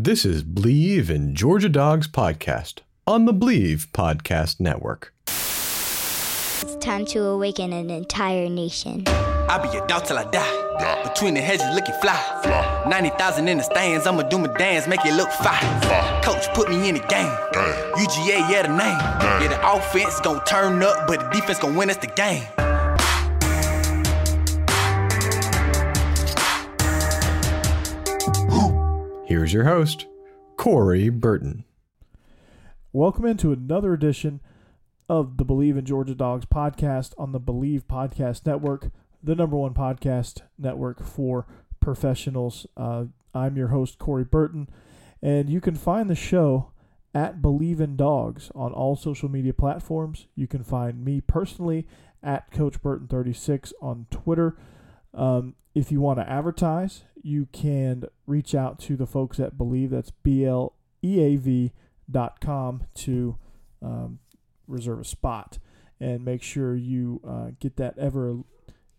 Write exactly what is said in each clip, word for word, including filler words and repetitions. This is Bleav and Georgia Dogs Podcast on the Bleav Podcast Network. It's time to awaken an entire nation. I'll be your dog till I die. die. Between the hedges, looking fly. fly. ninety thousand in the stands, I'ma do my dance, make it look fine. Fly. Coach, put me in the game. Dang. U G A, yeah, the name. Dang. Yeah, the offense gon' turn up, but the defense gon' win us the game. Here's your host, Corey Burton. Welcome into another edition of the Bleav and Georgia Dogs podcast on the Bleav Podcast Network, the number one podcast network for professionals. Uh, I'm your host, Corey Burton, and you can find the show at Bleav and Dogs on all social media platforms. You can find me personally at Coach Burton thirty-six on Twitter. Um, if you want to advertise, you can reach out to the folks at Bleav, that's B L E A V dot com, to um, reserve a spot and make sure you uh, get that ever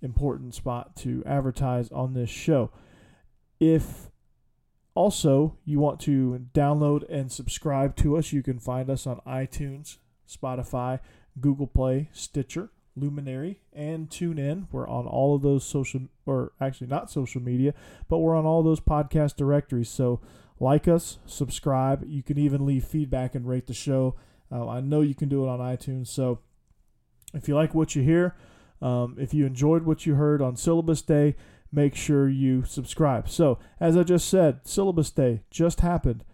important spot to advertise on this show. If also you want to download and subscribe to us, you can find us on iTunes, Spotify, Google Play, Stitcher, Luminary, and TuneIn. We're on all of those social, or actually not social media, but we're on all those podcast directories. So like us, subscribe. You can even leave feedback and rate the show. Uh, I know you can do it on iTunes. So if you like what you hear, um, if you enjoyed what you heard on Syllabus Day, make sure you subscribe. So as I just said, Syllabus Day just happened,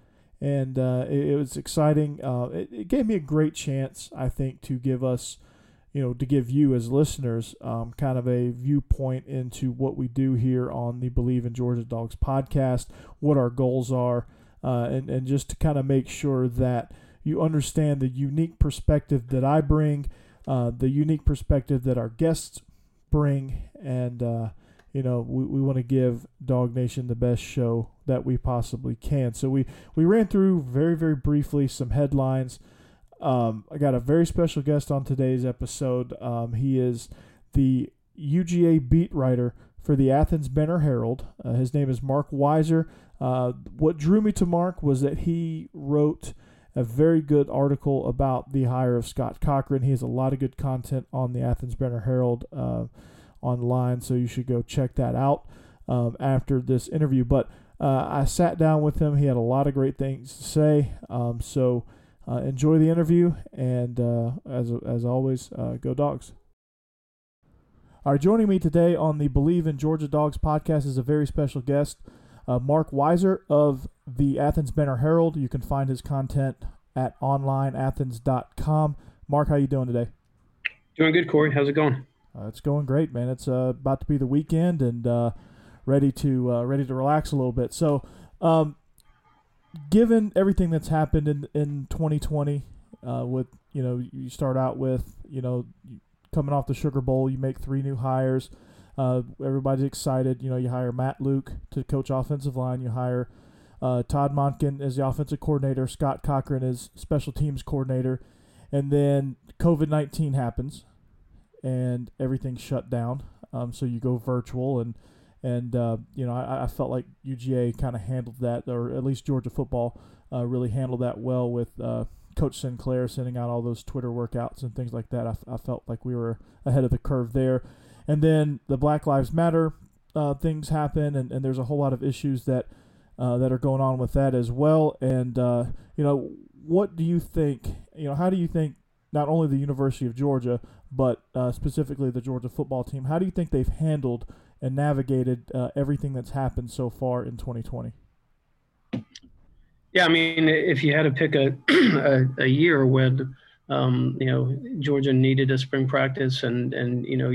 and uh, it, it was exciting. Uh, it, it gave me a great chance, I think, to give us you know, to give you as listeners um, kind of a viewpoint into what we do here on the Bleav in Georgia Dogs podcast, what our goals are, uh, and, and just to kind of make sure that you understand the unique perspective that I bring, uh, the unique perspective that our guests bring, and, uh, you know, we, we want to give Dog Nation the best show that we possibly can. So we, we ran through very, very briefly some headlines. Um, I got a very special guest on today's episode. Um, he is the U G A beat writer for the Athens Banner-Herald. Uh, his name is Mark Weiszer. Uh, what drew me to Mark was that he wrote a very good article about the hire of Scott Cochran. He has a lot of good content on the Athens Banner-Herald uh, online, so you should go check that out um, after this interview. But uh, I sat down with him. He had a lot of great things to say, um, so... Uh, enjoy the interview, and uh, as as always, uh, go Dogs. All right, joining me today on the Bleav in Georgia Dogs podcast is a very special guest, uh, Mark Weiszer of the Athens Banner-Herald. You can find his content at online athens dot com. Mark, how you doing today? Doing good, Corey. How's it going? Uh, it's going great, man. It's uh, about to be the weekend, and uh, ready to uh, ready to relax a little bit. So. Um, Given everything that's happened in in twenty twenty, uh, with you know you start out with you know coming off the Sugar Bowl, you make three new hires. Uh, everybody's excited. You know you hire Matt Luke to coach offensive line. You hire uh, Todd Monken as the offensive coordinator. Scott Cochran as special teams coordinator. And then covid nineteen happens, and everything's shut down. Um, so you go virtual and. And, uh, you know, I, I felt like U G A kind of handled that, or at least Georgia football uh, really handled that well with uh, Coach Sinclair sending out all those Twitter workouts and things like that. I, I felt like we were ahead of the curve there. And then the Black Lives Matter uh, things happen, and, and there's a whole lot of issues that uh, that are going on with that as well. And, uh, you know, what do you think, you know, how do you think not only the University of Georgia, but uh, specifically the Georgia football team, how do you think they've handled and navigated uh, everything that's happened so far in twenty twenty? Yeah, I mean, if you had to pick a a, a year when, um, you know, Georgia needed a spring practice and, and you know,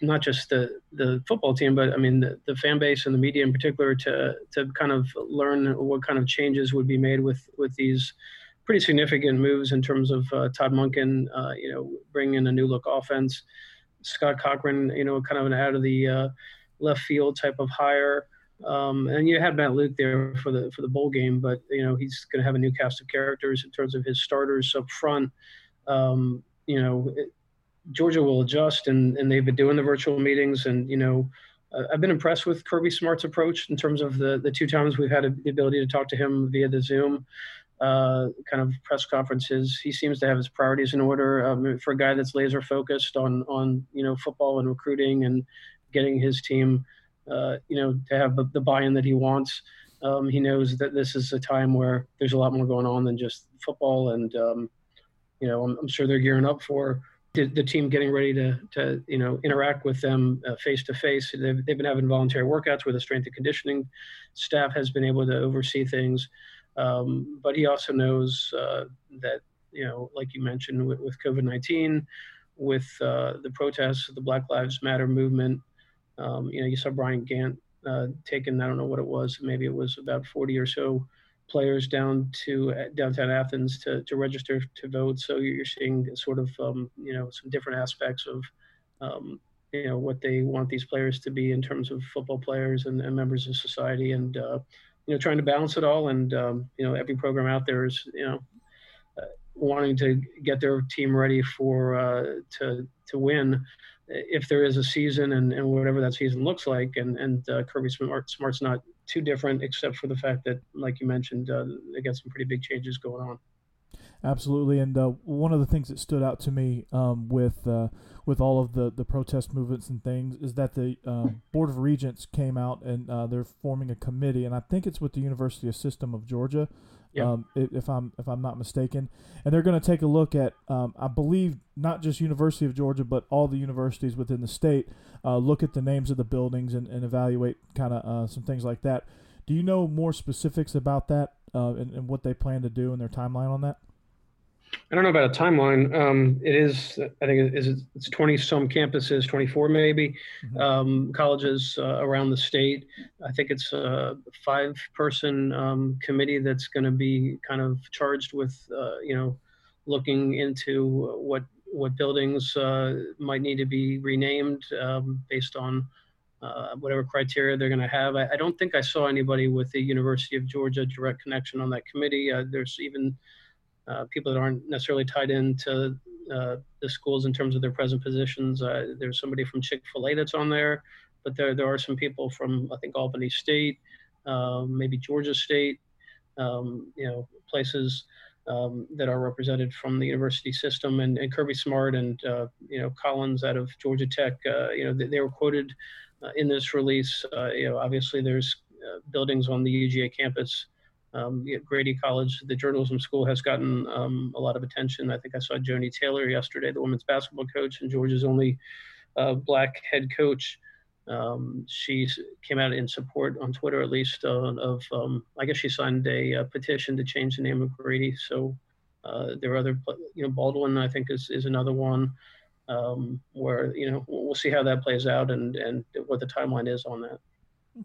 not just the, the football team, but I mean, the, the fan base and the media in particular to to kind of learn what kind of changes would be made with, with these pretty significant moves in terms of uh, Todd Monken, uh, you know, bringing in a new look offense, Scott Cochran, you know, kind of an out of the uh, left field type of hire. Um, and you had Matt Luke there for the for the bowl game, but, you know, he's going to have a new cast of characters in terms of his starters up front. Um, you know, it, Georgia will adjust, and, and they've been doing the virtual meetings. And, you know, uh, I've been impressed with Kirby Smart's approach in terms of the, the two times we've had a, the ability to talk to him via the Zoom uh, kind of press conferences. He seems to have his priorities in order um, for a guy that's laser focused on, on, you know, football and recruiting and getting his team, uh, you know, to have the, the buy-in that he wants. Um, he knows that this is a time where there's a lot more going on than just football. And, um, you know, I'm, I'm sure they're gearing up for The, the team getting ready to, to, you know, interact with them uh, face-to-face. They've, they've been having voluntary workouts where the strength and conditioning staff has been able to oversee things. Um, but he also knows uh, that, you know, like you mentioned, with, with COVID nineteen, with uh, the protests, the Black Lives Matter movement, um, you know, you saw Brian Gant uh, taking, I don't know what it was, maybe it was about forty or so players down to downtown Athens to, to register to vote. So you're seeing sort of, um, you know, some different aspects of, um, you know, what they want these players to be in terms of football players and, and members of society and, uh, you know, trying to balance it all. And, um, you know, every program out there is, you know, uh, wanting to get their team ready for, uh, to, to win if there is a season and, and whatever that season looks like. And, and uh, Kirby Smart, Smart's not too different, except for the fact that, like you mentioned, uh, they got some pretty big changes going on. Absolutely, and uh, one of the things that stood out to me um, with uh, with all of the, the protest movements and things is that the uh, Board of Regents came out and uh, they're forming a committee, and I think it's with the University System of Georgia, yeah. um, if I'm if I'm not mistaken, and they're going to take a look at, um, I Bleav, not just University of Georgia, but all the universities within the state, uh, look at the names of the buildings and, and evaluate kind of uh, some things like that. Do you know more specifics about that uh, and, and what they plan to do and their timeline on that? I don't know about a timeline. Um, it is, I think it is, it's twenty-some campuses, twenty-four maybe, mm-hmm. um, colleges uh, around the state. I think it's a five-person um, committee that's going to be kind of charged with, uh, you know, looking into what what buildings uh, might need to be renamed um, based on uh, whatever criteria they're going to have. I, I don't think I saw anybody with the University of Georgia direct connection on that committee. Uh, there's even uh, people that aren't necessarily tied into uh, the schools in terms of their present positions. Uh, there's somebody from Chick-fil-A that's on there, but there there are some people from, I think, Albany State, uh, maybe Georgia State, um, you know, places Um, that are represented from the university system, and, and Kirby Smart and, uh, you know, Collins out of Georgia Tech, uh, you know, they, they were quoted uh, in this release. Uh, you know, obviously there's uh, buildings on the U G A campus. Um, you know, Grady College, the journalism school, has gotten um, a lot of attention. I think I saw Joni Taylor yesterday, the women's basketball coach, and Georgia's only uh, black head coach. Um, she came out in support on Twitter, at least, uh, of, um, I guess she signed a uh, petition to change the name of Grady. So uh, there are other, you know, Baldwin, I think, is, is another one um, where, you know, we'll see how that plays out and, and what the timeline is on that.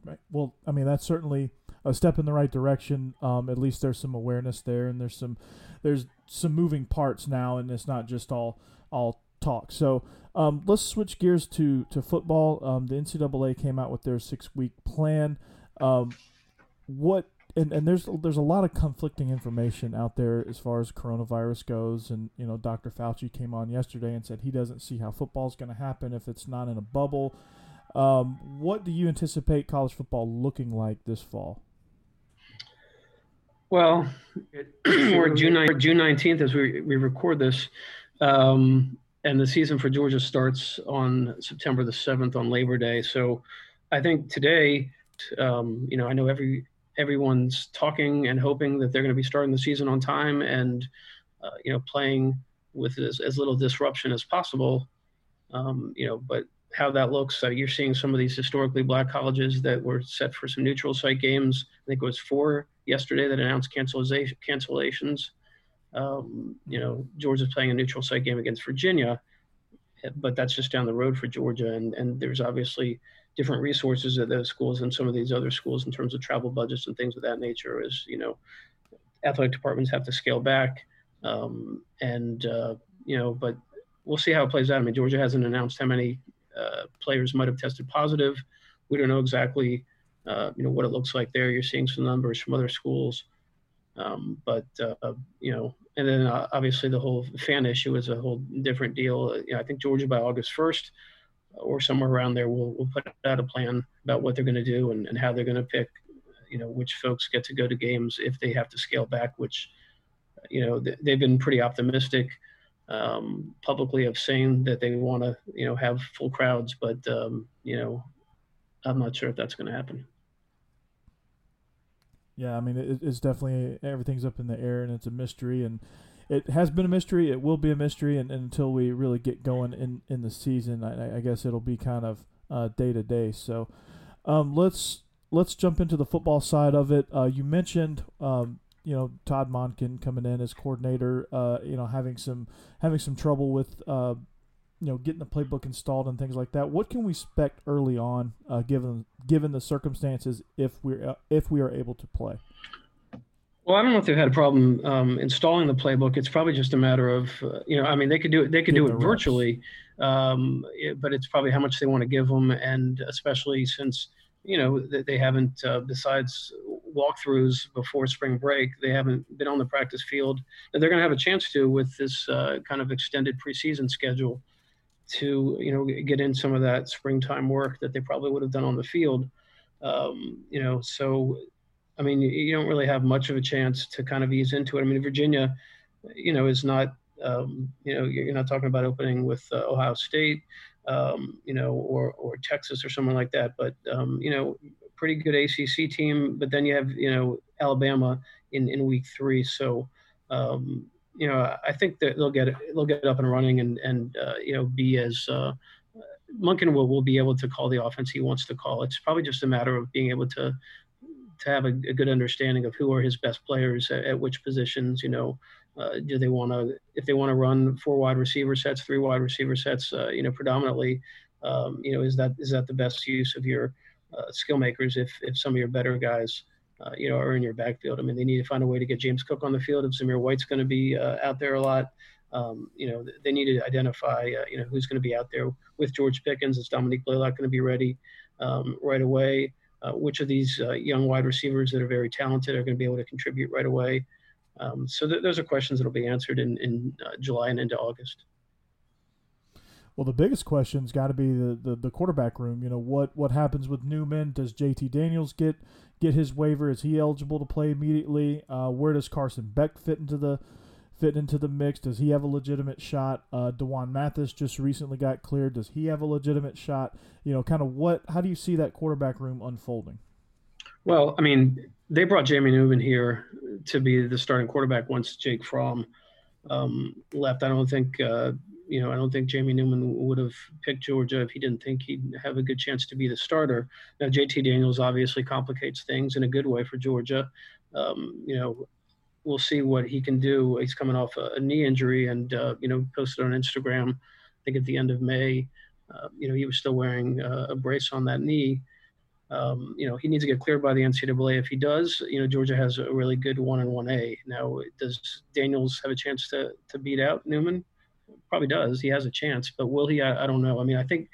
Right. Well, I mean, that's certainly a step in the right direction. Um, at least there's some awareness there, and there's some, there's some moving parts now, and it's not just all, all talk. So um, let's switch gears to to football. Um, the N C double A came out with their six week plan. Um, what and, and there's there's a lot of conflicting information out there as far as coronavirus goes. And you know, Doctor Fauci came on yesterday and said he doesn't see how football is going to happen if it's not in a bubble. Um, what do you anticipate college football looking like this fall? Well, we're June nineteenth as we we record this. Um, And the season for Georgia starts on September the seventh on Labor Day. So I think today, um, you know, I know every everyone's talking and hoping that they're going to be starting the season on time and, uh, you know, playing with as, as little disruption as possible. Um, you know, but how that looks, uh, you're seeing some of these historically black colleges that were set for some neutral site games. I think it was four yesterday that announced cancellation cancellations. Um, you know, Georgia's playing a neutral site game against Virginia, but that's just down the road for Georgia. And, and there's obviously different resources at those schools and some of these other schools in terms of travel budgets and things of that nature is, you know, athletic departments have to scale back. Um, and, uh, you know, but we'll see how it plays out. I mean, Georgia hasn't announced how many uh, players might have tested positive. We don't know exactly, uh, you know, what it looks like there. You're seeing some numbers from other schools. Um, but, uh, you know, and then uh, obviously the whole fan issue is a whole different deal. You know, I think Georgia by August first or somewhere around there will will put out a plan about what they're going to do and, and how they're going to pick, you know, which folks get to go to games if they have to scale back, which, you know, th- they've been pretty optimistic um, publicly of saying that they want to, you know, have full crowds. But, um, you know, I'm not sure if that's going to happen. Yeah, I mean, it, it's definitely everything's up in the air, and it's a mystery, and it has been a mystery. It will be a mystery, and, and until we really get going in, in the season, I, I guess it'll be kind of uh, day to day. So, um, let's let's jump into the football side of it. Uh, you mentioned, um, you know, Todd Monken coming in as coordinator. Uh, you know, having some having some trouble with, uh, you know, getting the playbook installed and things like that. What can we expect early on, uh, given given the circumstances, if we're uh, if we are able to play? Well, I don't know if they've had a problem um, installing the playbook. It's probably just a matter of, uh, you know, I mean, they could do it. They could do it virtually, um, it, but it's probably how much they want to give them, and especially since you know they haven't, uh, besides walkthroughs before spring break, they haven't been on the practice field. And they're going to have a chance to with this uh, kind of extended preseason schedule to, you know, get in some of that springtime work that they probably would have done on the field. Um, you know, so, I mean, you don't really have much of a chance to kind of ease into it. I mean, Virginia, you know, is not, um, you know, you're not talking about opening with uh, Ohio State, um, you know, or or Texas or someone like that, but, um, you know, pretty good A C C team, but then you have, you know, Alabama in, in week three. So, um you know, I think that they'll get it, they'll get it up and running and, and uh, you know, be as uh, – Monken will, will be able to call the offense he wants to call. It's probably just a matter of being able to to have a, a good understanding of who are his best players at, at which positions, you know. Uh, do they want to – if they want to run four wide receiver sets, three wide receiver sets, uh, you know, predominantly, um, you know, is that is that the best use of your uh, skill makers if, if some of your better guys – Uh, you know, or in your backfield. I mean, they need to find a way to get James Cook on the field. If Zamir White's going to be uh, out there a lot, um, you know, they need to identify, uh, you know, who's going to be out there with George Pickens. Is Dominique Blaylock going to be ready um, right away? Uh, which of these uh, young wide receivers that are very talented are going to be able to contribute right away? Um, so th- those are questions that will be answered in, in uh, July and into August. Well, the biggest question's got to be the, the the quarterback room. You know, what what happens with Newman? Does J T Daniels get get his waiver? Is he eligible to play immediately? Uh, where does Carson Beck fit into the fit into the mix? Does he have a legitimate shot? Uh, DeJuan Mathis just recently got cleared. Does he have a legitimate shot? You know, kind of what? How do you see that quarterback room unfolding? Well, I mean, they brought Jamie Newman here to be the starting quarterback once Jake Fromm um, left. I don't think. Uh, You know, I don't think Jamie Newman would have picked Georgia if he didn't think he'd have a good chance to be the starter. Now, J T Daniels obviously complicates things in a good way for Georgia. Um, you know, we'll see what he can do. He's coming off a, a knee injury and, uh, you know, posted on Instagram, I think at the end of May, uh, you know, he was still wearing uh, a brace on that knee. Um, you know, he needs to get cleared by the N C double A. If he does, you know, Georgia has a really good one and one A. Now, does Daniels have a chance to, to beat out Newman? Probably does. He has a chance, but will he? I, I don't know. I mean, I think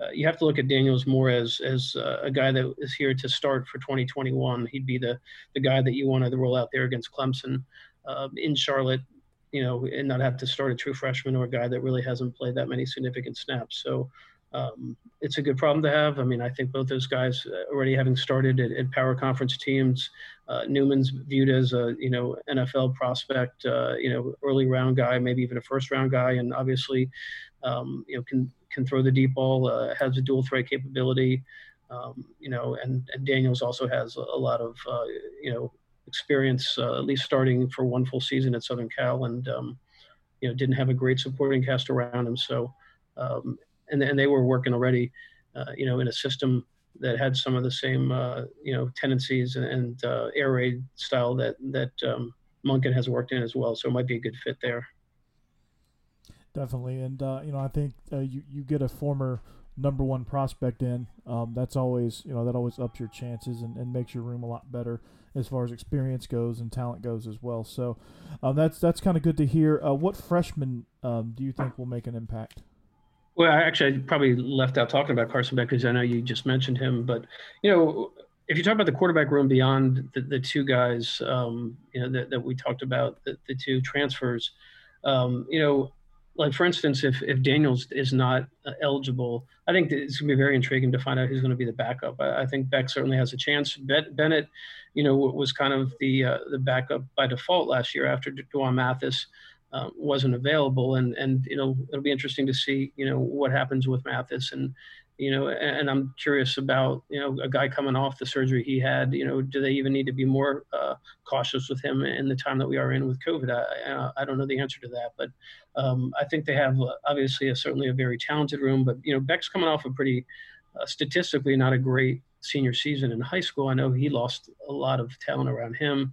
uh, you have to look at Daniels more as as uh, a guy that is here to start for twenty twenty-one. He'd be the the guy that you want to roll out there against Clemson uh, in Charlotte, you know, and not have to start a true freshman or a guy that really hasn't played that many significant snaps. So um, it's a good problem to have. I mean, I think both those guys already having started at, at power conference teams. Uh, Newman's viewed as a, you know, N F L prospect, uh, you know, early round guy, maybe even a first round guy. And obviously, um, you know, can, can throw the deep ball, uh, has a dual threat capability. um, you know, and, and Daniels also has a lot of, uh, you know, experience, uh, at least starting for one full season at Southern Cal, and, um, you know, didn't have a great supporting cast around him. So, um, and, and they were working already, uh, you know, in a system that had some of the same, uh, you know, tendencies and, and uh, air raid style that, that um, Monken has worked in as well. So it might be a good fit there. Definitely. And, uh, you know, I think uh, you, you get a former number one prospect in. Um, that's always, you know, that always ups your chances and, and makes your room a lot better as far as experience goes and talent goes as well. So um, that's that's kind of good to hear. Uh, what freshmen um, do you think will make an impact? Well, I actually, I probably left out talking about Carson Beck because I know you just mentioned him. But, you know, if you talk about the quarterback room beyond the, the two guys, um, you know, that, that we talked about, the, the two transfers, um, you know, like, for instance, if, if Daniels is not uh, eligible, I think that it's going to be very intriguing to find out who's going to be the backup. I, I think Beck certainly has a chance. Bet, Bennett, you know, was kind of the uh, the backup by default last year after Dewan Mathis uh, wasn't available. And, and, you know, it'll be interesting to see, you know, what happens with Mathis. And, you know, and, and I'm curious about, you know, a guy coming off the surgery he had, you know, do they even need to be more uh, cautious with him in the time that we are in with COVID? I, I don't know the answer to that, but um, I think they have uh, obviously a, certainly a very talented room, but, you know, Beck's coming off a pretty uh, statistically not a great senior season in high school. I know he lost a lot of talent around him,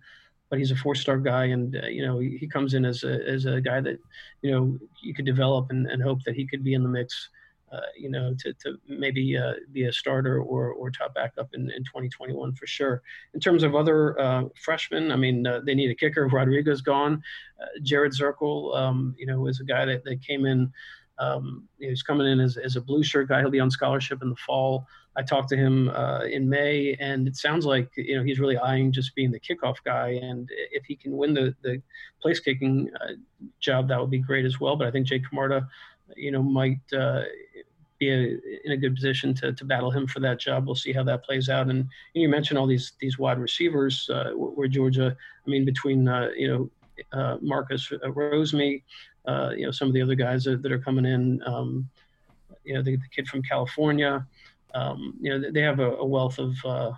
but he's a four-star guy, and, uh, you know, he, he comes in as a, as a guy that, you know, you could develop and, and hope that he could be in the mix, Uh, you know, to, to maybe uh, be a starter or, or top backup in, in twenty twenty-one for sure. In terms of other uh, freshmen, I mean, uh, they need a kicker. Rodriguez gone. Uh, Jared Zirkle, um, you know, is a guy that, that came in. Um, he's coming in as, as a blue shirt guy. He'll be on scholarship in the fall. I talked to him uh, in May, and it sounds like, you know, he's really eyeing just being the kickoff guy. And if he can win the, the place kicking uh, job, that would be great as well. But I think Jake Camarda, you know, might uh, be a, in a good position to, to battle him for that job. We'll see how that plays out. And, and you mentioned all these these wide receivers uh, where Georgia, I mean, between, uh, you know, uh, Marcus uh, Roseme, uh, you know, some of the other guys that, that are coming in, um, you know, the, the kid from California, um, you know, they have a, a wealth of uh,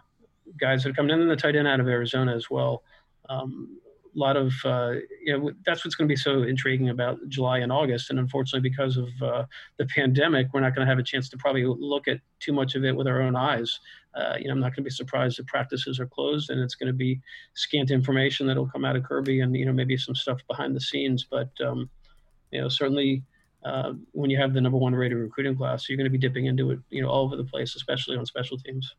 guys that are coming in, and the tight end out of Arizona as well. Um A lot of, uh, you know, that's what's going to be so intriguing about July and August. And unfortunately, because of uh, the pandemic, we're not going to have a chance to probably look at too much of it with our own eyes. Uh, you know, I'm not going to be surprised if practices are closed, and it's going to be scant information that'll come out of Kirby and, you know, maybe some stuff behind the scenes. But, um, you know, certainly uh, when you have the number one rated recruiting class, you're going to be dipping into it, you know, all over the place, especially on special teams.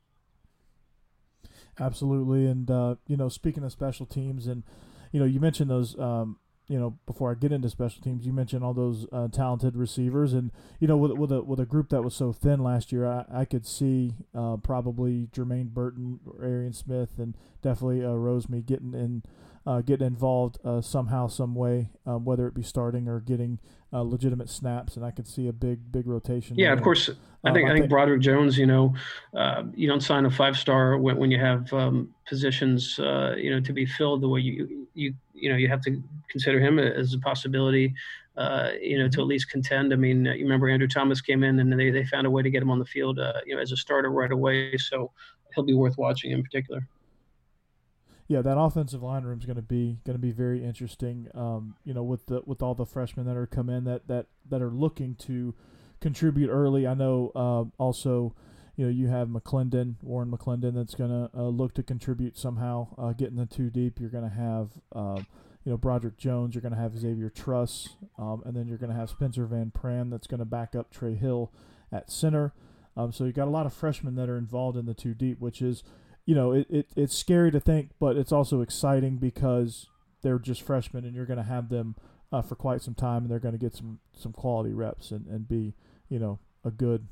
Absolutely. And, uh, you know, speaking of special teams and, you know, you mentioned those, um, you know, before I get into special teams, you mentioned all those uh, talented receivers. And, you know, with, with, a, with a group that was so thin last year, I, I could see uh, probably Jermaine Burton, Arian Smith, and definitely uh, Roseme getting in, uh, getting involved uh, somehow, some way, uh, whether it be starting or getting uh, legitimate snaps. And I could see a big, big rotation. Yeah, there. Of course. I think um, I, I think Broderick Jones, you know, uh, you don't sign a five-star when, when you have um, positions, uh, you know, to be filled the way you – You you know, you have to consider him as a possibility, uh, you know, to at least contend. I mean, you remember Andrew Thomas came in, and they, they found a way to get him on the field, uh, you know, as a starter right away. So he'll be worth watching in particular. Yeah, that offensive line room is going to be going to be very interesting. Um, you know, with the with all the freshmen that are come in that that that are looking to contribute early. I know uh, also. You know, you have McClendon, Warren McClendon, that's going to uh, look to contribute somehow, uh, getting the two deep. You're going to have, uh, you know, Broderick Jones. You're going to have Xavier Truss. Um, and then you're going to have Spencer Van Pram that's going to back up Trey Hill at center. Um, so you've got a lot of freshmen that are involved in the two deep, which is, you know, it, it it's scary to think, but it's also exciting because they're just freshmen and you're going to have them uh, for quite some time, and they're going to get some, some quality reps and, and be, you know, a good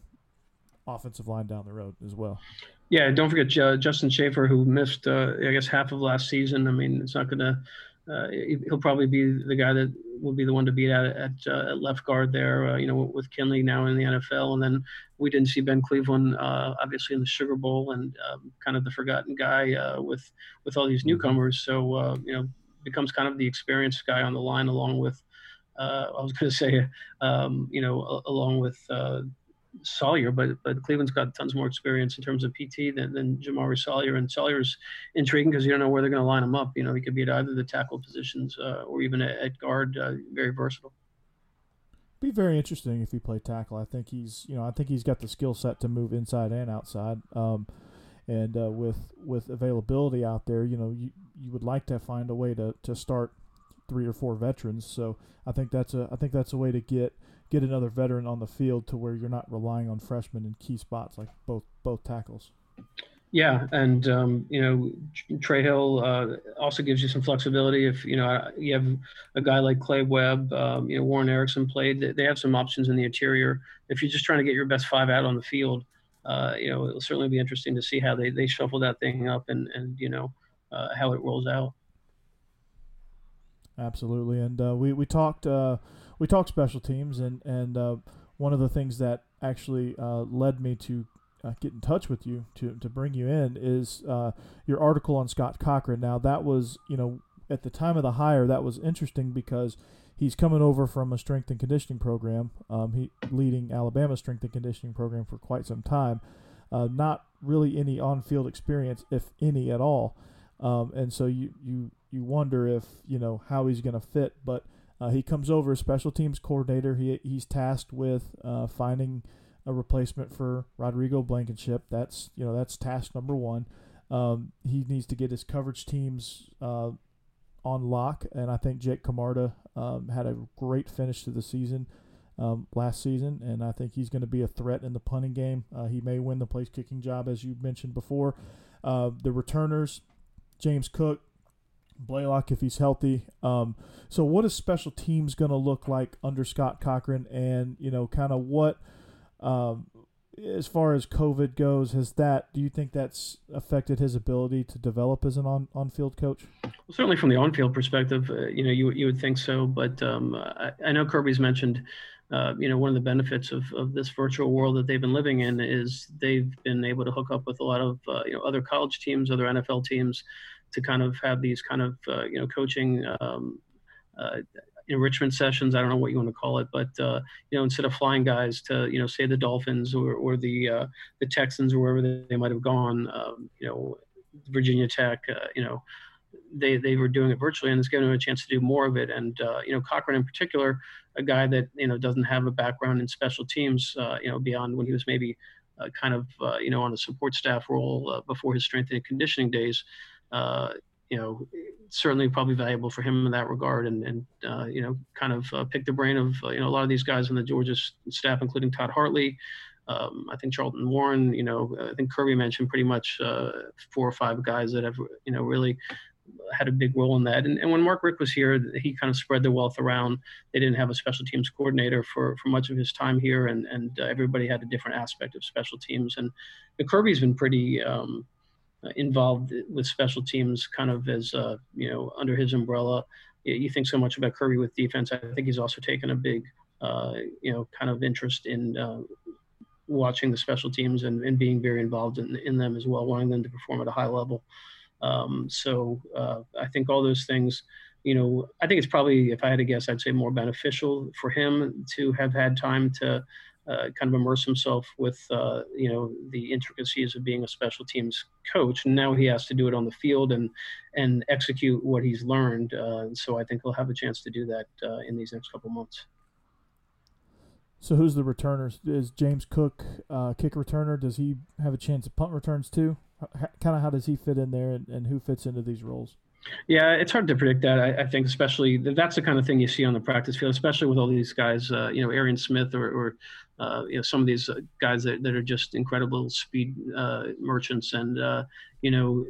offensive line down the road as well. Yeah, don't forget uh, Justin Schaefer, who missed, uh, I guess, half of last season. I mean, it's not going to uh, – he'll probably be the guy that will be the one to beat out at, uh, at left guard there, uh, you know, with Kinley now in the N F L. And then we didn't see Ben Cleveland, uh, obviously, in the Sugar Bowl, and um, kind of the forgotten guy uh, with, with all these newcomers. So, uh, you know, becomes kind of the experienced guy on the line along with uh, – I was going to say, um, you know, along with uh, – Sawyer, but but Cleveland's got tons more experience in terms of P T than, than Jamari Sawyer, and Sawyer's intriguing because you don't know where they're going to line him up. You know, he could be at either the tackle positions uh, or even at, at guard. Uh, very versatile. Be very interesting if he played tackle. I think he's, you know, I think he's got the skill set to move inside and outside. Um, and uh, with with availability out there, you know, you, you would like to find a way to, to start three or four veterans. So I think that's a I think that's a way to get. get another veteran on the field to where you're not relying on freshmen in key spots like both both tackles. Yeah, and um, you know, Trey Hill uh, also gives you some flexibility if you know you have a guy like Clay Webb, um, you know, Warren Erickson played. They have some options in the interior. If you're just trying to get your best five out on the field, uh, you know, it'll certainly be interesting to see how they they shuffle that thing up and and you know uh, how it rolls out. Absolutely, and uh, we we talked. Uh, We talked special teams, and, and uh, one of the things that actually uh, led me to uh, get in touch with you, to, to bring you in, is uh, your article on Scott Cochran. Now, that was, you know, at the time of the hire, that was interesting because he's coming over from a strength and conditioning program, um, he leading Alabama's strength and conditioning program for quite some time, uh, not really any on-field experience, if any at all. Um, and so you, you, you wonder if, you know, how he's going to fit, but Uh, he comes over as special teams coordinator. He he's tasked with uh, finding a replacement for Rodrigo Blankenship. That's you know that's task number one. Um, he needs to get his coverage teams uh, on lock, and I think Jake Camarda um, had a great finish to the season um, last season, and I think he's going to be a threat in the punting game. Uh, he may win the place kicking job, as you mentioned before. Uh, the returners, James Cook, Blaylock if he's healthy. Um, so what is special teams going to look like under Scott Cochran? And, you know, kind of what, um, as far as COVID goes, has that, do you think that's affected his ability to develop as an on, on-field coach? Well, certainly from the on-field perspective, uh, you know, you, you would think so. But um, I, I know Kirby's mentioned, uh, you know, one of the benefits of, of this virtual world that they've been living in is they've been able to hook up with a lot of, uh, you know, other college teams, other N F L teams, to kind of have these kind of, uh, you know, coaching um, uh, enrichment sessions. I don't know what you want to call it, but, uh, you know, instead of flying guys to, you know, say the Dolphins or, or the uh, the Texans or wherever they, they might have gone, um, you know, Virginia Tech, uh, you know, they, they were doing it virtually, and it's given them a chance to do more of it. And, uh, you know, Cochran in particular, a guy that, you know, doesn't have a background in special teams, uh, you know, beyond when he was maybe uh, kind of, uh, you know, on a support staff role uh, before his strength and conditioning days. Uh, you know, certainly probably valuable for him in that regard, and, and uh, you know, kind of uh, pick the brain of, uh, you know, a lot of these guys on the Georgia staff, including Todd Hartley. Um, I think Charlton Warren, you know, I think Kirby mentioned pretty much uh, four or five guys that have, you know, really had a big role in that. And, and when Mark Richt was here, he kind of spread the wealth around. They didn't have a special teams coordinator for, for much of his time here, and, and uh, everybody had a different aspect of special teams. And Kirby's been pretty um, – involved with special teams kind of as, uh, you know, under his umbrella. You think so much about Kirby with defense. I think he's also taken a big, uh, you know, kind of interest in uh, watching the special teams and, and being very involved in, in them as well, wanting them to perform at a high level. Um, so uh, I think all those things, you know, I think it's probably, if I had to guess, I'd say more beneficial for him to have had time to Uh, kind of immerse himself with, uh, you know, the intricacies of being a special teams coach. And now he has to do it on the field and and execute what he's learned. Uh, so I think he'll have a chance to do that uh, in these next couple months. So who's the returners? Is James Cook uh, kick returner? Does he have a chance at punt returns too? How, kind of how does he fit in there, and, and who fits into these roles? Yeah, it's hard to predict that. I, I think especially that's the kind of thing you see on the practice field, especially with all these guys, uh, you know, Arian Smith or, or uh, you know, some of these guys that, that are just incredible speed uh, merchants. And, uh, you know,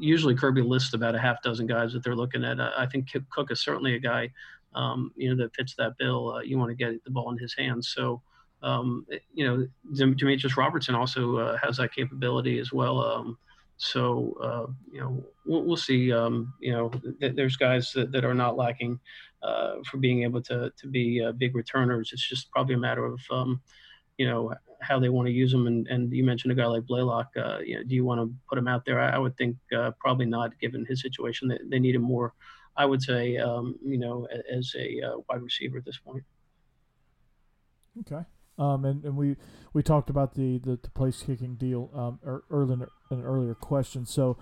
usually Kirby lists about a half dozen guys that they're looking at. I, I think Cook is certainly a guy, um, you know, that fits that bill. Uh, you want to get the ball in his hands. So, um, you know, Demetrius Robertson also uh, has that capability as well. Um, So, uh, you know, we'll, we'll see, um, you know, th- there's guys that, that are not lacking uh, for being able to to be uh, big returners. It's just probably a matter of, um, you know, how they want to use them. And, and you mentioned a guy like Blaylock. Uh, you know, do you want to put him out there? I, I would think uh, probably not, given his situation. They, they need him more, I would say, um, you know, as a uh, wide receiver at this point. Okay. Um, and, and we, we talked about the, the, the place kicking deal um, early in an earlier question. So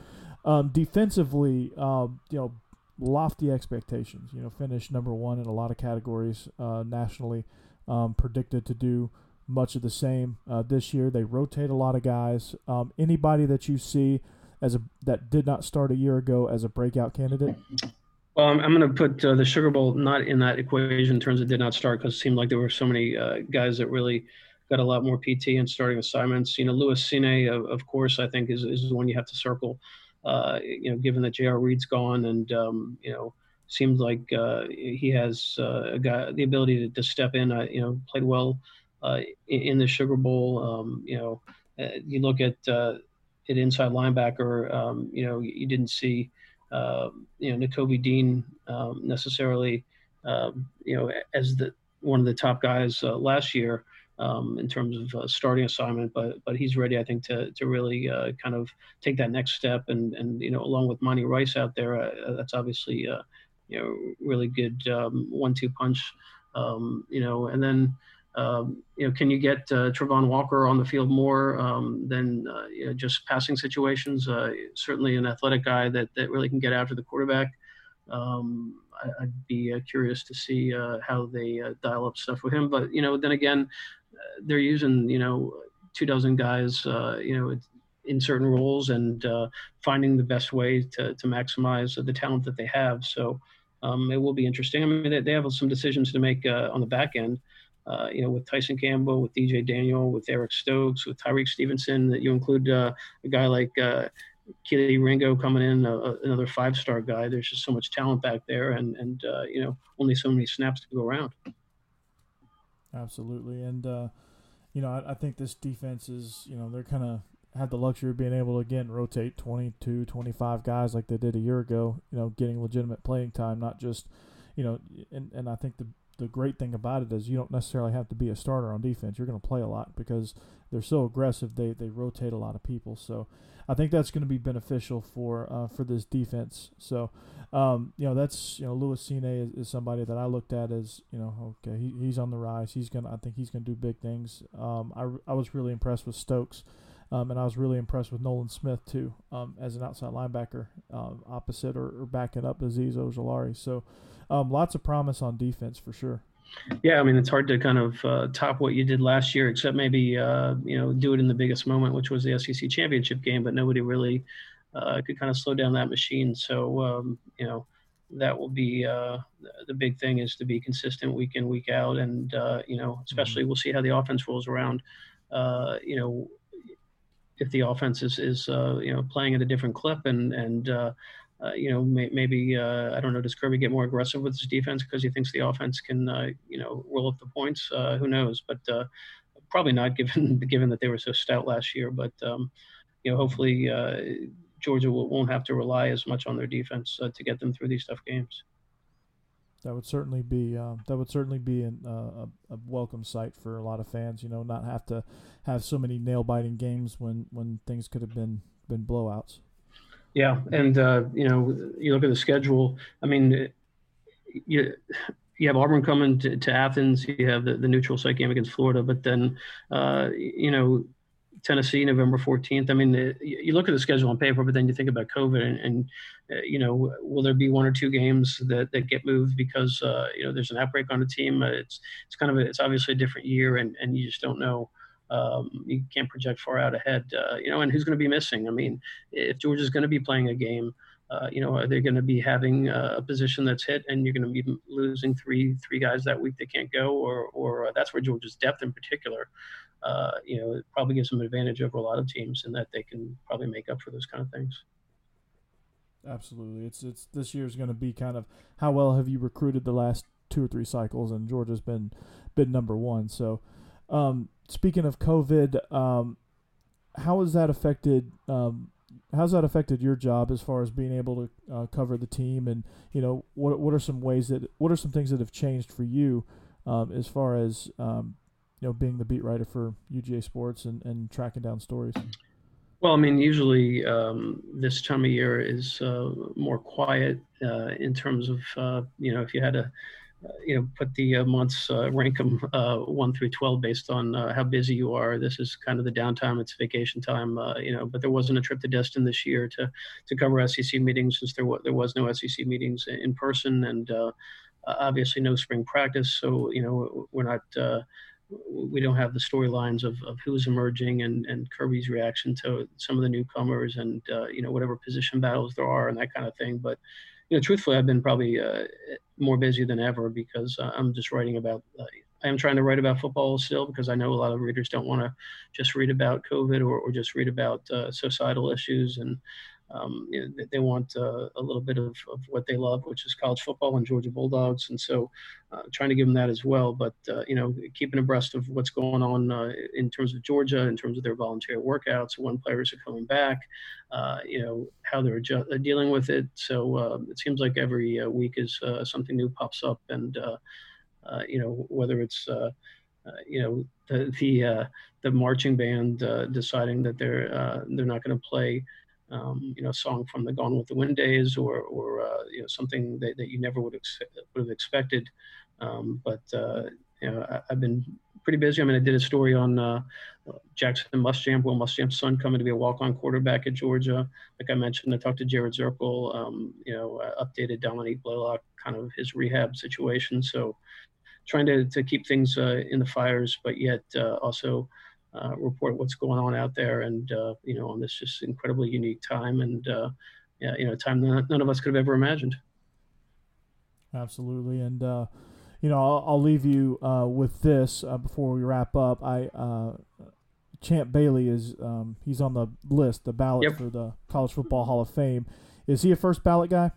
um, defensively, um, you know, lofty expectations. You know, finished number one in a lot of categories uh, nationally. Um, predicted to do much of the same uh, this year. They rotate a lot of guys. Um, anybody that you see as a that did not start a year ago as a breakout candidate? Well, I'm, I'm going to put uh, the Sugar Bowl not in that equation in terms of did not start, because it seemed like there were so many uh, guys that really got a lot more P T and starting assignments. You know, Lewis Cine, of, of course, I think is, is the one you have to circle, uh, you know, given that J R Reed's gone and, um, you know, seems like uh, he has uh, a guy, the ability to, to step in. Uh, you know, played well uh, in, in the Sugar Bowl. Um, you know, uh, you look at uh, at inside linebacker. Um, you know, you didn't see uh, you know N'Kobe Dean um, necessarily. Uh, you know, as the one of the top guys uh, last year um, in terms of uh, starting assignment, but but he's ready, I think, to to really uh, kind of take that next step. And and you know, along with Monty Rice out there, uh, that's obviously. Uh, you know, really good um, one two punch, um, you know, and then, um, you know, can you get uh, Trevon Walker on the field more um, than uh, you know, just passing situations? Uh, certainly an athletic guy that, that really can get after the quarterback. Um, I, I'd be uh, curious to see uh, how they uh, dial up stuff with him. But, you know, then again, uh, they're using, you know, two dozen guys, uh, you know, it's, in certain roles and uh, finding the best way to, to maximize the talent that they have. So um, it will be interesting. I mean, they have some decisions to make uh, on the back end, uh, you know, with Tyson Campbell, with D J Daniel, with Eric Stokes, with Tyreek Stevenson, that you include uh, a guy like uh, Kelee Ringo coming in, uh, another five-star guy. There's just so much talent back there and, and uh, you know, only so many snaps to go around. Absolutely. And, uh, you know, I, I think this defense is, you know, they're kind of, had the luxury of being able to, again, rotate twenty-two, twenty-five guys like they did a year ago, you know, getting legitimate playing time, not just, you know, and, and I think the, the great thing about it is you don't necessarily have to be a starter on defense. You're going to play a lot because they're so aggressive. They, they rotate a lot of people. So I think that's going to be beneficial for, uh, for this defense. So, um, you know, that's, you know, Lewis Cine is, is somebody that I looked at as, you know, okay, he, he's on the rise. He's going to, I think he's going to do big things. Um, I, I was really impressed with Stokes. Um, and I was really impressed with Nolan Smith, too, um, as an outside linebacker, um, opposite or, or backing up Aziz Ojolari. So um, lots of promise on defense for sure. Yeah, I mean, it's hard to kind of uh, top what you did last year, except maybe, uh, you know, do it in the biggest moment, which was the S E C championship game. But nobody really uh, could kind of slow down that machine. So, um, you know, that will be uh, the big thing is to be consistent week in, week out. And, uh, you know, especially mm-hmm. we'll see how the offense rolls around, uh, you know, if the offense is, is uh, you know, playing at a different clip and, and uh, uh, you know, may, maybe, uh, I don't know, does Kirby get more aggressive with his defense because he thinks the offense can, uh, you know, roll up the points? Uh, who knows? But uh, probably not given given that they were so stout last year. But, um, you know, hopefully uh, Georgia will, won't have to rely as much on their defense uh, to get them through these tough games. That would certainly be uh, that would certainly be an, uh, a welcome sight for a lot of fans. You know, not have to have so many nail biting games when, when things could have been been blowouts. Yeah, and uh, you know, you look at the schedule. I mean, you you have Auburn coming to, to Athens. You have the, the neutral site game against Florida, but then uh, you know. Tennessee, November fourteenth. I mean, you look at the schedule on paper, but then you think about COVID and, and uh, you know, will there be one or two games that, that get moved because, uh, you know, there's an outbreak on a team. Uh, it's it's kind of, a, it's obviously a different year and, and you just don't know. Um, you can't project far out ahead, uh, you know, and who's going to be missing? I mean, if Georgia's going to be playing a game, uh, you know, are they going to be having a position that's hit and you're going to be losing three three guys that week that can't go or, or that's where Georgia's depth in particular. Uh, you know, it probably gives them an advantage over a lot of teams in that they can probably make up for those kind of things. Absolutely. It's it's this year's going to be kind of how well have you recruited the last two or three cycles, and Georgia's been been number one. So um, speaking of COVID, um, how has that affected um, how's that affected your job as far as being able to uh, cover the team, and you know what what are some ways that what are some things that have changed for you um, as far as um, you know, being the beat writer for U G A Sports and, and tracking down stories? Well, I mean, usually um, this time of year is uh, more quiet uh, in terms of, uh, you know, if you had a, uh, you know, put the uh, months, uh, rank them uh, one through twelve based on uh, how busy you are. This is kind of the downtime. It's vacation time, uh, you know, but there wasn't a trip to Destin this year to to cover S E C meetings since there, w- there was no S E C meetings in person, and uh, obviously no spring practice. So, you know, we're not uh, we don't have the storylines of, of who's emerging and, and Kirby's reaction to some of the newcomers and, uh, you know, whatever position battles there are and that kind of thing. But, you know, truthfully, I've been probably uh, more busy than ever because I'm just writing about, uh, I am trying to write about football still, because I know a lot of readers don't want to just read about COVID or, or just read about uh, societal issues. And um, you know, they want uh, a little bit of, of what they love, which is college football and Georgia Bulldogs. And so uh, trying to give them that as well. But, uh, you know, keeping abreast of what's going on uh, in terms of Georgia, in terms of their volunteer workouts, when players are coming back, uh, you know, how they're adjust- dealing with it. So uh, it seems like every uh, week is uh, something new pops up. And, uh, uh, you know, whether it's, uh, uh, you know, the the, uh, the marching band uh, deciding that they're uh, they're not going to play Um, you know, song from the Gone with the Wind days, or, or uh, you know, something that, that you never would, ex- would have expected. Um, but, uh, you know, I, I've been pretty busy. I mean, I did a story on uh, Jackson Muschamp, Will Muschamp's son, coming to be a walk-on quarterback at Georgia. Like I mentioned, I talked to Jared Zirkle, um, you know, uh, updated Dominique Blaylock, kind of his rehab situation. So trying to, to keep things uh, in the fires, but yet uh, also Uh, report what's going on out there, and uh, you know, on this just incredibly unique time, and uh, yeah, you know, time that none of us could have ever imagined. Absolutely, and uh, you know, I'll, I'll leave you uh, with this uh, before we wrap up. I uh, Champ Bailey is um, he's on the list, the ballot yep. for the College Football Hall of Fame. Is he a first ballot guy?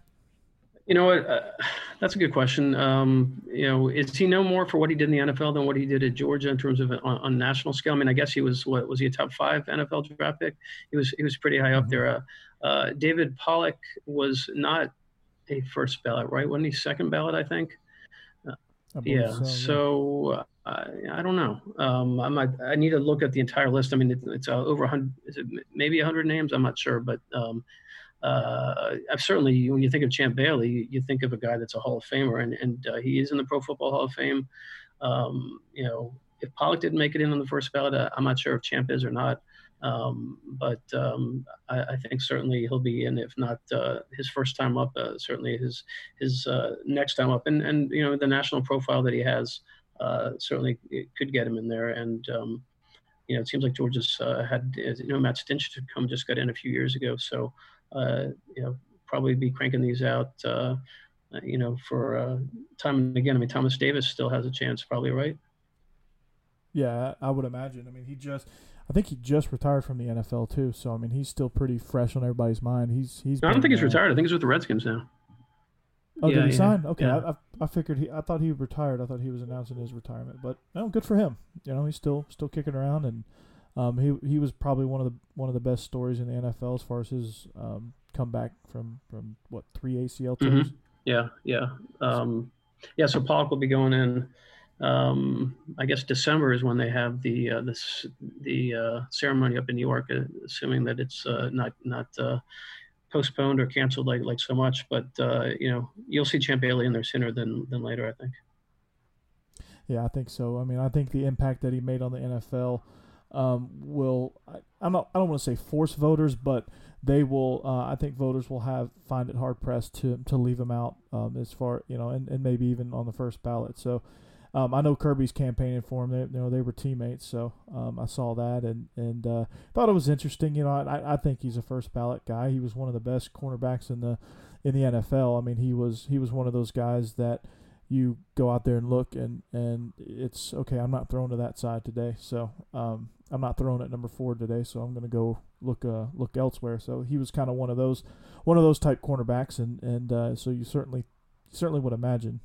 You know what? Uh, that's a good question. Um, you know, is he no more for what he did in the N F L than what he did at Georgia in terms of on, on national scale? I mean, I guess he was what was he a top five N F L draft pick? He was he was pretty high up there. Uh, uh, David Pollock was not a first ballot, right? Wasn't he second ballot? I think. Uh, I yeah. So, yeah. so uh, I don't know. Um, I might I need to look at the entire list. I mean, it, it's uh, over one hundred, is it maybe one hundred names. I'm not sure, but. Um, Uh, I've certainly, when you think of Champ Bailey, you think of a guy that's a Hall of Famer, and, and uh, he is in the Pro Football Hall of Fame. Um, you know, if Pollock didn't make it in on the first ballot, uh, I'm not sure if Champ is or not. Um, but um, I, I think certainly he'll be in, if not uh, his first time up, uh, certainly his his uh, next time up. And, and, you know, the national profile that he has uh, certainly it could get him in there. And, um, you know, it seems like Georgia's uh, had, you know, Matt Stinch to come just got in a few years ago. So, Uh, you know, probably be cranking these out, uh, you know, for uh, time and again. I mean, Thomas Davis still has a chance, probably, right? Yeah, I would imagine. I mean, he just, I think he just retired from the N F L too. So I mean, he's still pretty fresh on everybody's mind. He's he's. No, I don't think he's retired. I think he's with the Redskins now. Oh, yeah, did he yeah, sign? Okay, yeah. I, I I figured he. I thought he retired. I thought he was announcing his retirement, but no, good for him. You know, he's still still kicking around and. Um, he he was probably one of the one of the best stories in the N F L as far as his um, comeback from, from what three A C L teams. Mm-hmm. Yeah, yeah, um, yeah. So Pollock will be going in. Um, I guess December is when they have the uh, this the uh, ceremony up in New York, uh, assuming that it's uh, not not uh, postponed or canceled like like so much. But uh, you know, you'll see Champ Bailey in there sooner than than later, I think. Yeah, I think so. I mean, I think the impact that he made on the N F L. Um, will I, I'm not, I don't want to say force voters, but they will. Uh, I think voters will have find it hard pressed to to leave him out um, as far you know, and, and maybe even on the first ballot. So um, I know Kirby's campaigning for him. They you know they were teammates, so um, I saw that and and uh, thought it was interesting. You know, I I think he's a first ballot guy. He was one of the best cornerbacks in the in the N F L. I mean, he was he was one of those guys that you go out there and look and and it's okay. I'm not thrown to that side today, so. Um, I'm not throwing at number four today, so I'm going to go look uh, look elsewhere. So he was kind of one of those one of those type cornerbacks, and and uh, so you certainly certainly would imagine.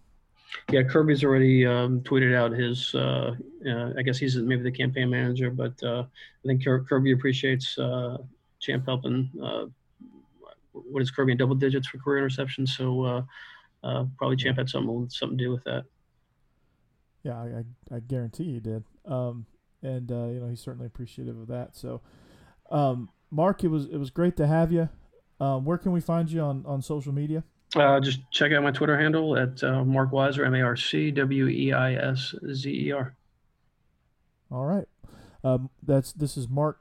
Yeah, Kirby's already um, tweeted out his. Uh, uh, I guess he's maybe the campaign manager, but uh, I think Kirby appreciates uh, Champ helping. Uh, what is Kirby in double digits for career interceptions? So uh, uh, probably Champ had something something to do with that. Yeah, I I, I guarantee he did. Um, And, uh, you know, he's certainly appreciative of that. So, um, Mark, it was it was great to have you. Um, where can we find you on, on social media? Uh, just check out my Twitter handle at uh, Mark Weiszer, M A R C W E I S Z E R. All right. Um, that's this is Mark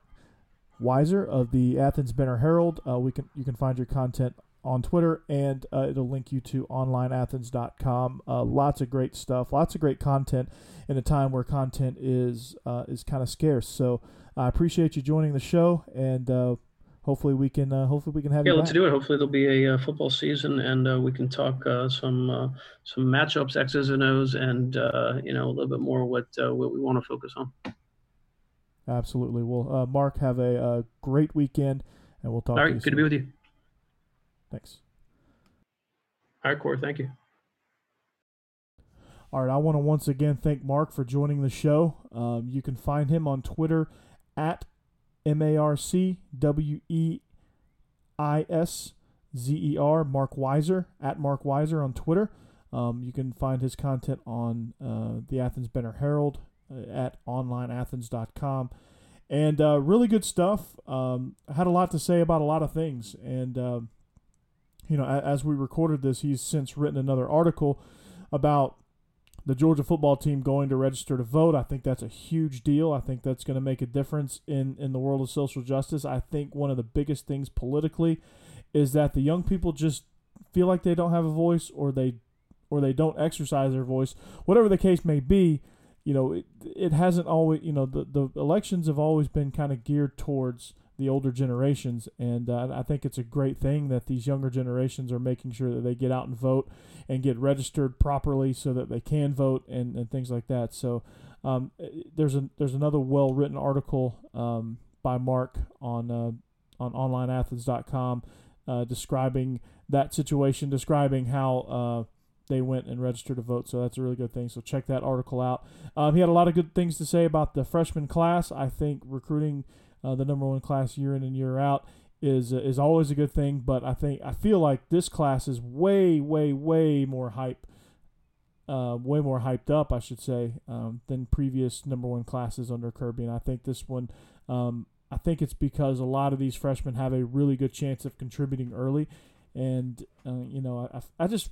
Weiszer of the Athens Banner-Herald. Uh, we can you can find your content on Twitter, and uh, it'll link you to online athens dot com. Uh, lots of great stuff, lots of great content in a time where content is uh, is kind of scarce. So I appreciate you joining the show, and uh, hopefully we can uh, hopefully we can have yeah, you. Yeah, let's back. do it. Hopefully there'll be a uh, football season, and uh, we can talk uh, some uh, some matchups, X's and O's, and uh, you know a little bit more what uh, what we want to focus on. Absolutely. Well, uh, Mark, have a uh, great weekend, and we'll talk. All right, to you good soon. to be with you. Thanks. All right, Corey, thank you. All right, I want to once again thank Mark for joining the show. Um, you can find him on Twitter at M A R C W E I S Z E R, Mark Weiszer, at Mark Weiszer on Twitter. Um, you can find his content on uh, the Athens Banner-Herald uh, at online athens dot com. And uh, really good stuff. Um, I had a lot to say about a lot of things, and uh, you know, as we recorded this, he's since written another article about the Georgia football team going to register to vote. I think that's a huge deal. I think that's going to make a difference in, in the world of social justice. I think one of the biggest things politically is that the young people just feel like they don't have a voice, or they or they don't exercise their voice. Whatever the case may be, you know, it, it hasn't always, you know, the, the elections have always been kind of geared towards the older generations, and uh, I think it's a great thing that these younger generations are making sure that they get out and vote and get registered properly so that they can vote and, and things like that. So um, there's a there's another well-written article um, by Mark on uh, on online athens dot com uh, describing that situation, describing how uh, they went and registered to vote. So that's a really good thing. So check that article out. Um, he had a lot of good things to say about the freshman class. I think recruiting Uh, the number one class year in and year out is uh, is always a good thing, but I think I feel like this class is way, way, way more hype, uh, way more hyped up, I should say, um, than previous number one classes under Kirby. And I think this one, um, I think it's because a lot of these freshmen have a really good chance of contributing early, and uh, you know, I, I just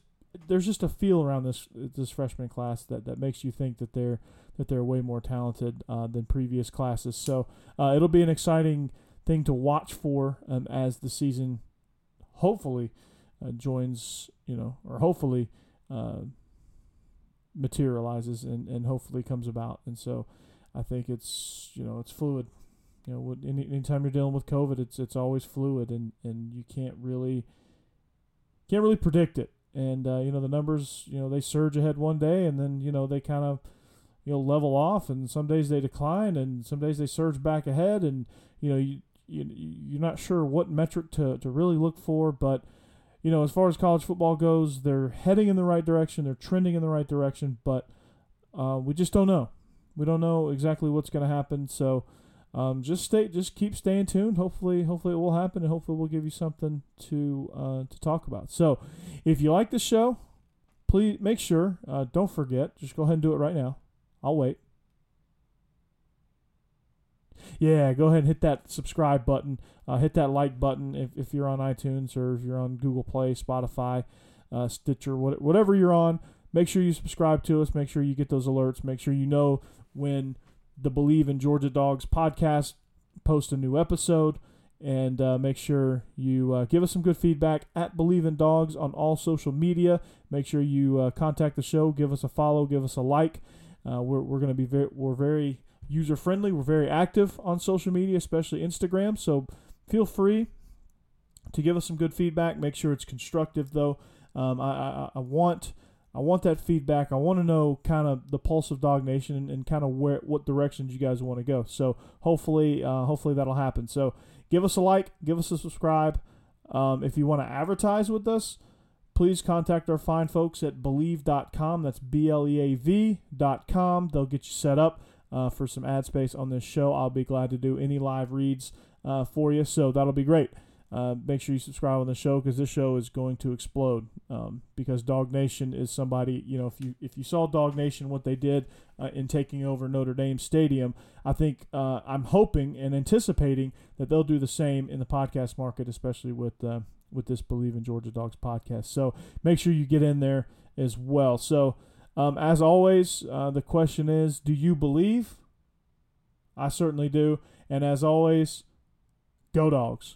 there's just a feel around this this freshman class that, that makes you think that they're that they're way more talented uh, than previous classes. So uh, it'll be an exciting thing to watch for um, as the season hopefully uh, joins, you know, or hopefully uh, materializes and, and hopefully comes about. And so I think it's, you know, it's fluid. You know, any anytime you're dealing with COVID, it's it's always fluid, and, and you can't really can't really predict it. And, uh, you know, the numbers, you know, they surge ahead one day, and then, you know, they kind of, you know, level off, and some days they decline, and some days they surge back ahead. And, you know, you, you, you're not sure what metric to, to really look for. But, you know, as far as college football goes, they're heading in the right direction. They're trending in the right direction, but uh, we just don't know. We don't know exactly what's going to happen. So um, just stay, just keep staying tuned. Hopefully, hopefully it will happen, and hopefully we'll give you something to, uh, to talk about. So if you like the show, please make sure, uh, don't forget, just go ahead and do it right now. I'll wait. Yeah, go ahead and hit that subscribe button. Uh, hit that like button if, if you're on iTunes, or if you're on Google Play, Spotify, uh, Stitcher, what, whatever you're on. Make sure you subscribe to us. Make sure you get those alerts. Make sure you know when the Bleav in Georgia Dogs podcast posts a new episode. And uh, make sure you uh, give us some good feedback at Bleav in Dogs on all social media. Make sure you uh, contact the show. Give us a follow. Give us a like. Uh, we're we're going to be very, we're very user-friendly. We're very active on social media, especially Instagram. So feel free to give us some good feedback. Make sure it's constructive, though. Um, I, I I want I want that feedback. I want to know kind of the pulse of Dog Nation, and, and kind of where what directions you guys want to go. So hopefully uh, hopefully that'll happen. So give us a like. Give us a subscribe. Um, if you want to advertise with us, please contact our fine folks at Bleav dot com. That's B L E A V dot com. They'll get you set up uh, for some ad space on this show. I'll be glad to do any live reads uh, for you, so that'll be great. Uh, make sure you subscribe on the show, because this show is going to explode. Um, because Dog Nation is somebody, you know, if you if you saw Dog Nation, what they did uh, in taking over Notre Dame Stadium, I think uh, I'm hoping and anticipating that they'll do the same in the podcast market, especially with uh, with this Bleav in Georgia Dogs podcast. So make sure you get in there as well. So um, as always, uh, the question is, do you Bleav? I certainly do. And as always, go Dogs.